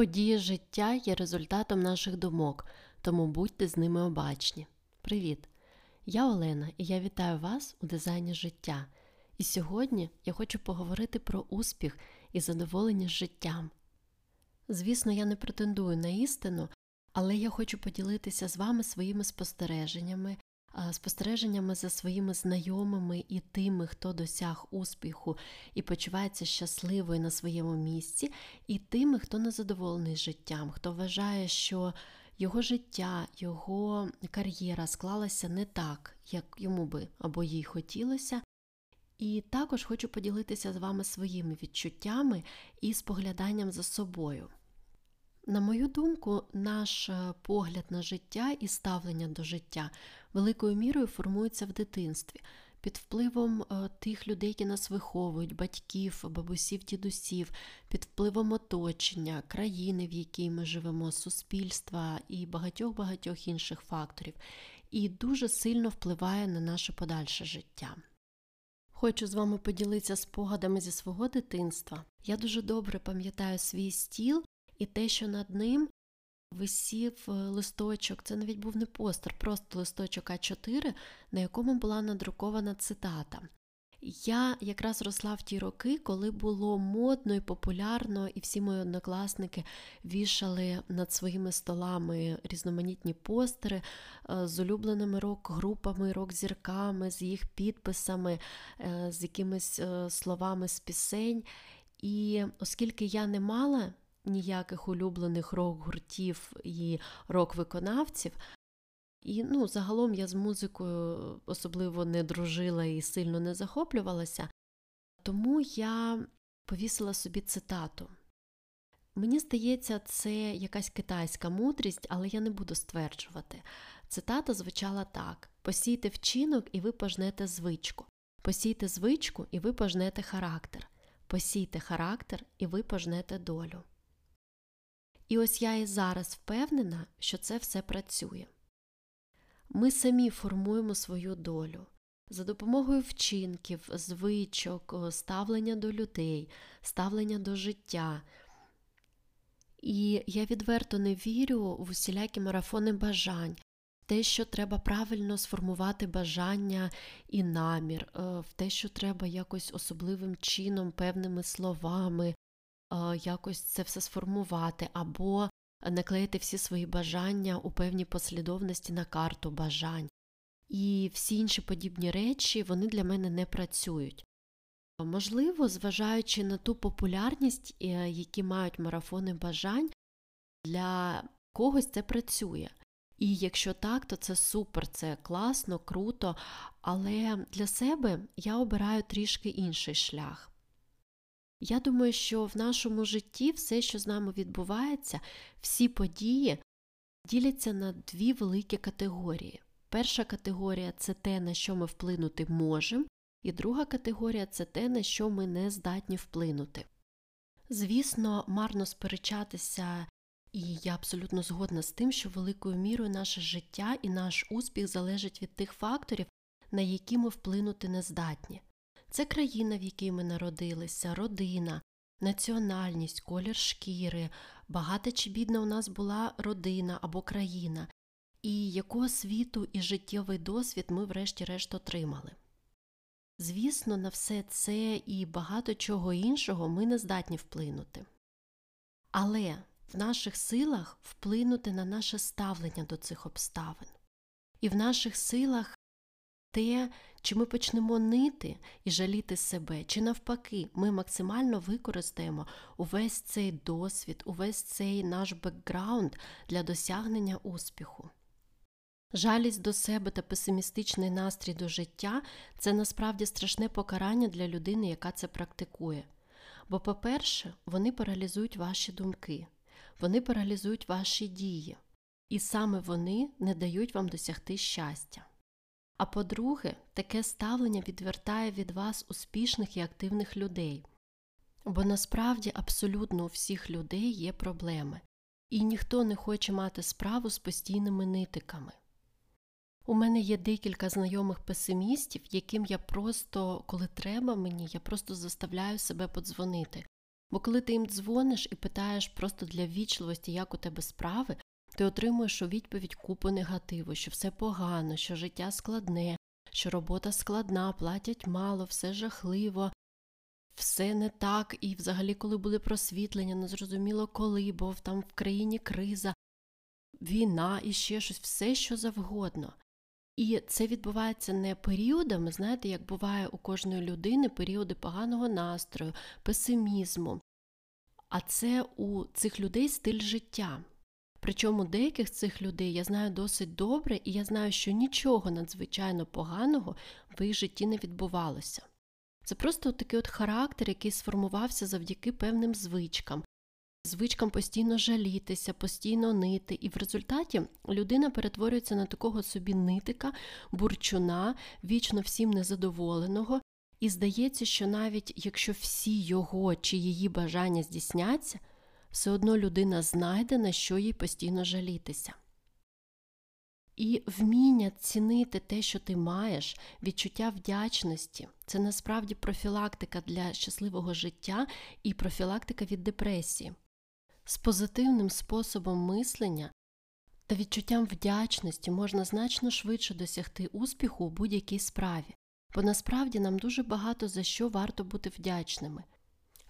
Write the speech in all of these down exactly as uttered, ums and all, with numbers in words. Події життя є результатом наших думок, тому будьте з ними обачні. Привіт! Я Олена і я вітаю вас у дизайні життя. І сьогодні я хочу поговорити про успіх і задоволення життям. Звісно, я не претендую на істину, але я хочу поділитися з вами своїми спостереженнями, спостереженнями за своїми знайомими і тими, хто досяг успіху і почувається щасливою на своєму місці, і тими, хто незадоволений життям, хто вважає, що його життя, його кар'єра склалася не так, як йому би або їй хотілося. І також хочу поділитися з вами своїми відчуттями і спогляданням за собою. На мою думку, наш погляд на життя і ставлення до життя великою мірою формується в дитинстві, під впливом тих людей, які нас виховують, батьків, бабусів, дідусів, під впливом оточення, країни, в якій ми живемо, суспільства і багатьох-багатьох інших факторів, і дуже сильно впливає на наше подальше життя. Хочу з вами поділитися спогадами зі свого дитинства. Я дуже добре пам'ятаю свій стіл і те, що над ним висів листочок, це навіть був не постер, просто листочок а чотири, на якому була надрукована цитата. Я якраз росла в ті роки, коли було модно і популярно, і всі мої однокласники вішали над своїми столами різноманітні постери з улюбленими рок-групами, рок-зірками, з їх підписами, з якимись словами з пісень. І оскільки я не мала ніяких улюблених рок-гуртів і рок-виконавців, і, ну, загалом я з музикою особливо не дружила і сильно не захоплювалася, тому я повісила собі цитату. Мені здається, це якась китайська мудрість, але я не буду стверджувати. Цитата звучала так: «Посійте вчинок, і ви пожнете звичку. Посійте звичку, і ви пожнете характер. Посійте характер, і ви пожнете долю». І ось я і зараз впевнена, що це все працює. Ми самі формуємо свою долю. За допомогою вчинків, звичок, ставлення до людей, ставлення до життя. І я відверто не вірю в усілякі марафони бажань. Те, що треба правильно сформувати бажання і намір. В те, що треба якось особливим чином, певними словами, якось це все сформувати, або наклеїти всі свої бажання у певній послідовності на карту бажань. І всі інші подібні речі, вони для мене не працюють. Можливо, зважаючи на ту популярність, які мають марафони бажань, для когось це працює. І якщо так, то це супер, це класно, круто, але для себе я обираю трішки інший шлях. Я думаю, що в нашому житті все, що з нами відбувається, всі події діляться на дві великі категорії. Перша категорія – це те, на що ми вплинути можемо, і друга категорія – це те, на що ми не здатні вплинути. Звісно, марно сперечатися, і я абсолютно згодна з тим, що великою мірою наше життя і наш успіх залежить від тих факторів, на які ми вплинути не здатні. Це країна, в якій ми народилися, родина, національність, колір шкіри, багата чи бідна у нас була родина або країна, і яку освіту і життєвий досвід ми врешті-решт отримали. Звісно, на все це і багато чого іншого ми не здатні вплинути. Але в наших силах вплинути на наше ставлення до цих обставин. І в наших силах те, чи ми почнемо нити і жаліти себе, чи навпаки, ми максимально використаємо увесь цей досвід, увесь цей наш бекграунд для досягнення успіху. Жалість до себе та песимістичний настрій до життя – це насправді страшне покарання для людини, яка це практикує. Бо, по-перше, вони паралізують ваші думки, вони паралізують ваші дії, і саме вони не дають вам досягти щастя. А по-друге, таке ставлення відвертає від вас успішних і активних людей. Бо насправді абсолютно у всіх людей є проблеми. І ніхто не хоче мати справу з постійними нитиками. У мене є декілька знайомих песимістів, яким я просто, коли треба мені, я просто заставляю себе подзвонити. Бо коли ти їм дзвониш і питаєш просто для ввічливості, як у тебе справи, ти отримуєш у відповідь купу негативу, що все погано, що життя складне, що робота складна, платять мало, все жахливо, все не так, і взагалі коли буде просвітлення, не зрозуміло коли, бо там в країні криза, війна і ще щось, все що завгодно. І це відбувається не періодами, знаєте, як буває у кожної людини періоди поганого настрою, песимізму, а це у цих людей стиль життя. Причому деяких з цих людей я знаю досить добре, і я знаю, що нічого надзвичайно поганого в їх житті не відбувалося. Це просто такий от характер, який сформувався завдяки певним звичкам. Звичкам постійно жалітися, постійно нити, і в результаті людина перетворюється на такого собі нитика, бурчуна, вічно всім незадоволеного, і здається, що навіть якщо всі його чи її бажання здійсняться, все одно людина знайде, на що їй постійно жалітися. І вміння цінити те, що ти маєш, відчуття вдячності – це насправді профілактика для щасливого життя і профілактика від депресії. З позитивним способом мислення та відчуттям вдячності можна значно швидше досягти успіху у будь-якій справі. Бо насправді нам дуже багато за що варто бути вдячними.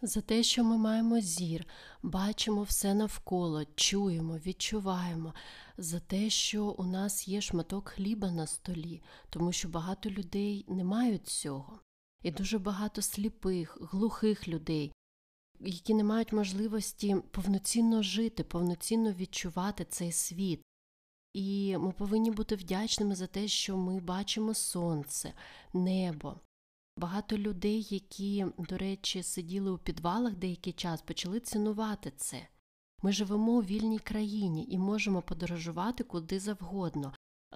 За те, що ми маємо зір, бачимо все навколо, чуємо, відчуваємо. За те, що у нас є шматок хліба на столі, тому що багато людей не мають цього. І дуже багато сліпих, глухих людей, які не мають можливості повноцінно жити, повноцінно відчувати цей світ. І ми повинні бути вдячними за те, що ми бачимо сонце, небо. Багато людей, які, до речі, сиділи у підвалах деякий час, почали цінувати це. Ми живемо у вільній країні і можемо подорожувати куди завгодно.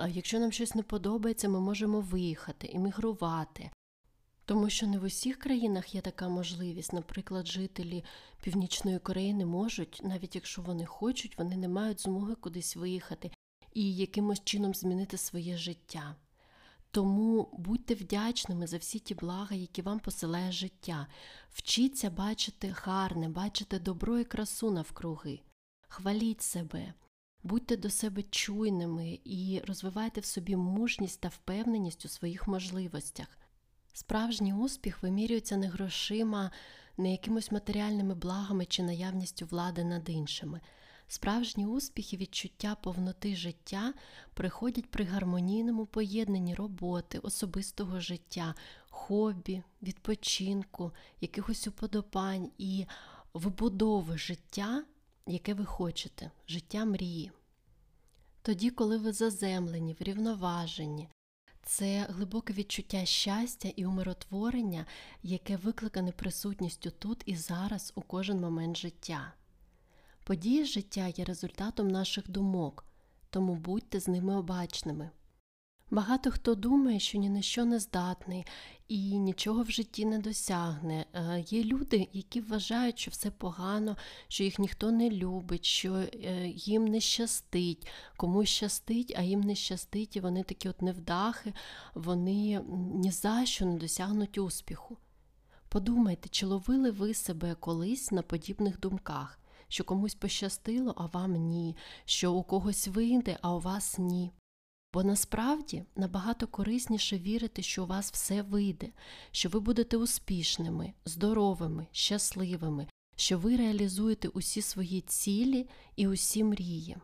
Якщо нам щось не подобається, ми можемо виїхати, емігрувати. Тому що не в усіх країнах є така можливість. Наприклад, жителі Північної Кореї не можуть, навіть якщо вони хочуть, вони не мають змоги кудись виїхати і якимось чином змінити своє життя. Тому будьте вдячними за всі ті блага, які вам посилає життя. Вчіться бачити гарне, бачити добро і красу навкруги. Хваліть себе, будьте до себе чуйними і розвивайте в собі мужність та впевненість у своїх можливостях. Справжній успіх вимірюється не грошима, не якимось матеріальними благами чи наявністю влади над іншими. Справжні успіхи, відчуття повноти життя приходять при гармонійному поєднанні роботи, особистого життя, хобі, відпочинку, якихось уподобань і вибудови життя, яке ви хочете, життя мрії. Тоді, коли ви заземлені, врівноважені, це глибоке відчуття щастя і умиротворення, яке викликане присутністю тут і зараз у кожен момент життя. Події життя є результатом наших думок, тому будьте з ними обачними. Багато хто думає, що ні на що не здатний і нічого в житті не досягне. Є люди, які вважають, що все погано, що їх ніхто не любить, що їм не щастить, комусь щастить, а їм не щастить, і вони такі от невдахи, вони ні за що не досягнуть успіху. Подумайте, чи ловили ви себе колись на подібних думках? Що комусь пощастило, а вам ні, що у когось вийде, а у вас ні. Бо насправді набагато корисніше вірити, що у вас все вийде, що ви будете успішними, здоровими, щасливими, що ви реалізуєте усі свої цілі і усі мрії.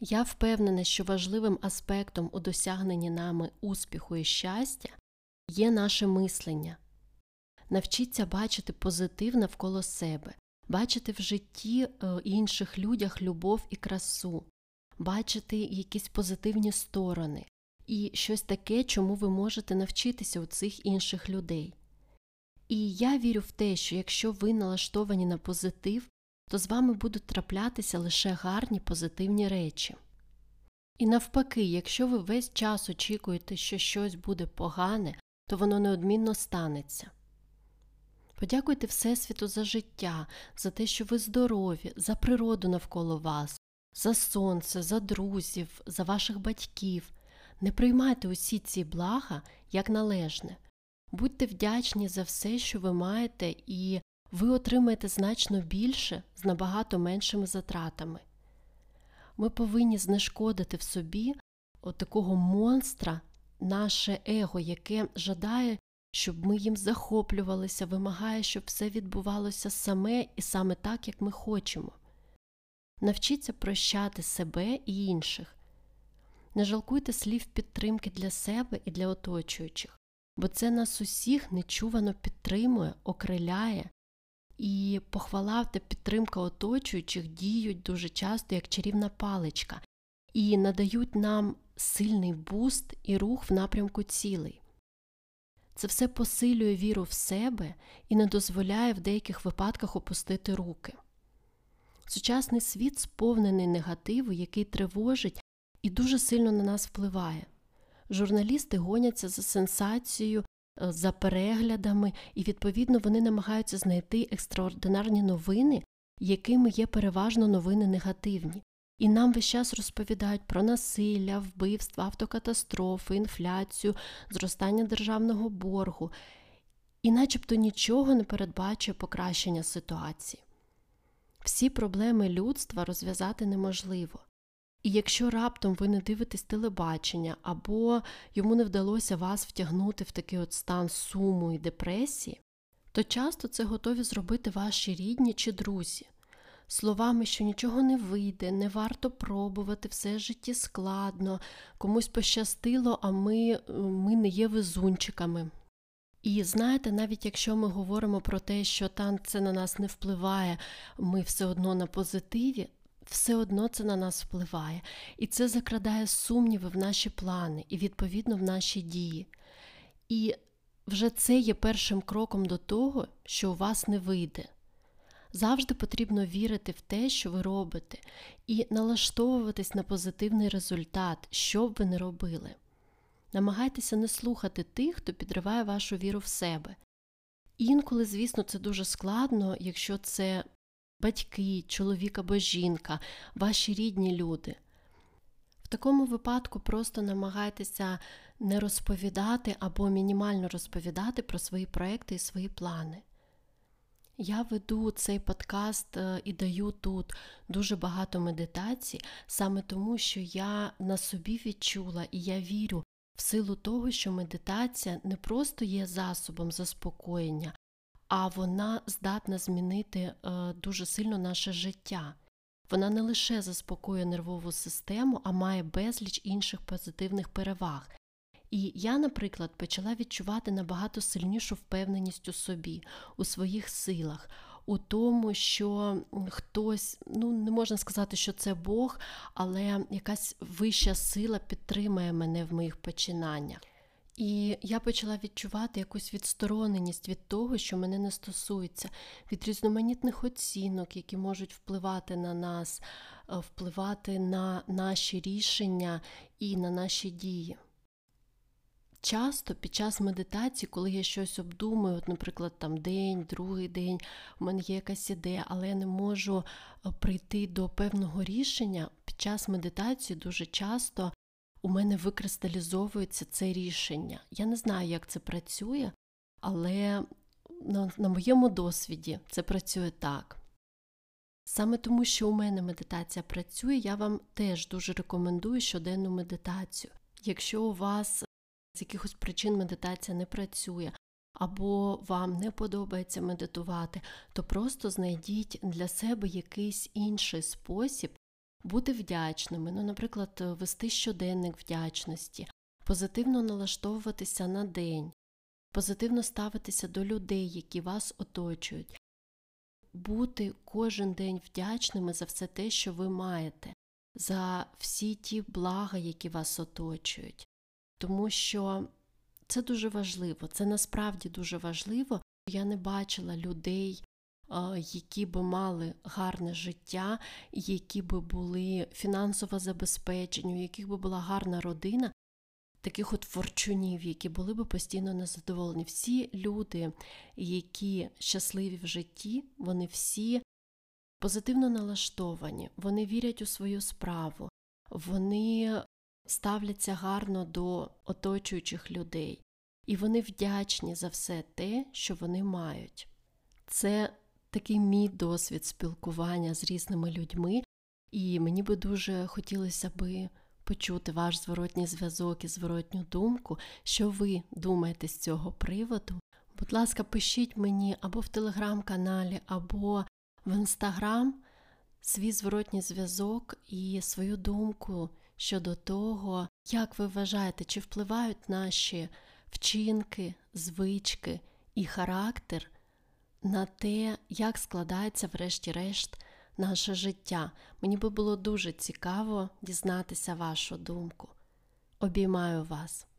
Я впевнена, що важливим аспектом у досягненні нами успіху і щастя є наше мислення. Навчіться бачити позитив навколо себе. Бачити в житті інших людях любов і красу, бачити якісь позитивні сторони і щось таке, чому ви можете навчитися у цих інших людей. І я вірю в те, що якщо ви налаштовані на позитив, то з вами будуть траплятися лише гарні позитивні речі. І навпаки, якщо ви весь час очікуєте, що щось буде погане, то воно неодмінно станеться. Подякуйте Всесвіту за життя, за те, що ви здорові, за природу навколо вас, за сонце, за друзів, за ваших батьків. Не приймайте усі ці блага як належне. Будьте вдячні за все, що ви маєте, і ви отримаєте значно більше з набагато меншими затратами. Ми повинні знешкодити в собі от такого монстра, наше его, яке жадає, щоб ми їм захоплювалися, вимагає, щоб все відбувалося саме і саме так, як ми хочемо. Навчіться прощати себе і інших. Не жалкуйте слів підтримки для себе і для оточуючих, бо це нас усіх нечувано підтримує, окриляє. І похвала та підтримка оточуючих діють дуже часто як чарівна паличка і надають нам сильний буст і рух в напрямку цілей. Це все посилює віру в себе і не дозволяє в деяких випадках опустити руки. Сучасний світ сповнений негативу, який тривожить і дуже сильно на нас впливає. Журналісти гоняться за сенсацією, за переглядами, і, відповідно, вони намагаються знайти екстраординарні новини, якими є переважно новини негативні. І нам весь час розповідають про насилля, вбивства, автокатастрофи, інфляцію, зростання державного боргу. І начебто нічого не передбачує покращення ситуації. Всі проблеми людства розв'язати неможливо. І якщо раптом ви не дивитесь телебачення, або йому не вдалося вас втягнути в такий от стан суму і депресії, то часто це готові зробити ваші рідні чи друзі. Словами, що нічого не вийде, не варто пробувати, все в житті складно, комусь пощастило, а ми, ми не є везунчиками. І знаєте, навіть якщо ми говоримо про те, що там це на нас не впливає, ми все одно на позитиві, все одно це на нас впливає. І це закрадає сумніви в наші плани і, відповідно, в наші дії. І вже це є першим кроком до того, що у вас не вийде. Завжди потрібно вірити в те, що ви робите, і налаштовуватись на позитивний результат, що б ви не робили. Намагайтеся не слухати тих, хто підриває вашу віру в себе. Інколи, звісно, це дуже складно, якщо це батьки, чоловік або жінка, ваші рідні люди. В такому випадку просто намагайтеся не розповідати або мінімально розповідати про свої проекти і свої плани. Я веду цей подкаст і даю тут дуже багато медитацій, саме тому, що я на собі відчула і я вірю в силу того, що медитація не просто є засобом заспокоєння, а вона здатна змінити дуже сильно наше життя. Вона не лише заспокоює нервову систему, а має безліч інших позитивних переваг. І я, наприклад, почала відчувати набагато сильнішу впевненість у собі, у своїх силах, у тому, що хтось, ну не можна сказати, що це Бог, але якась вища сила підтримує мене в моїх починаннях. І я почала відчувати якусь відстороненість від того, що мене не стосується, від різноманітних оцінок, які можуть впливати на нас, впливати на наші рішення і на наші дії. Часто під час медитації, коли я щось обдумую, от, наприклад, там день, другий день, в мене є якась ідея, але я не можу прийти до певного рішення, під час медитації дуже часто у мене викристалізовується це рішення. Я не знаю, як це працює, але на, на моєму досвіді це працює так. Саме тому, що у мене медитація працює, я вам теж дуже рекомендую щоденну медитацію. Якщо у вас з якихось причин медитація не працює, або вам не подобається медитувати, то просто знайдіть для себе якийсь інший спосіб бути вдячними, ну, наприклад, вести щоденник вдячності, позитивно налаштовуватися на день, позитивно ставитися до людей, які вас оточують, бути кожен день вдячними за все те, що ви маєте, за всі ті блага, які вас оточують. Тому що це дуже важливо, це насправді дуже важливо. Я не бачила людей, які би мали гарне життя, які би були фінансово забезпечені, у яких би була гарна родина, таких от форчунів, які були би постійно незадоволені. Всі люди, які щасливі в житті, вони всі позитивно налаштовані, вони вірять у свою справу, вони ставляться гарно до оточуючих людей, і вони вдячні за все те, що вони мають. Це такий мій досвід спілкування з різними людьми, і мені би дуже хотілося би почути ваш зворотній зв'язок і зворотню думку, що ви думаєте з цього приводу. Будь ласка, пишіть мені або в телеграм-каналі, або в інстаграм свій зворотній зв'язок і свою думку щодо того, як ви вважаєте, чи впливають наші вчинки, звички і характер на те, як складається врешті-решт наше життя. Мені би було дуже цікаво дізнатися вашу думку. Обіймаю вас!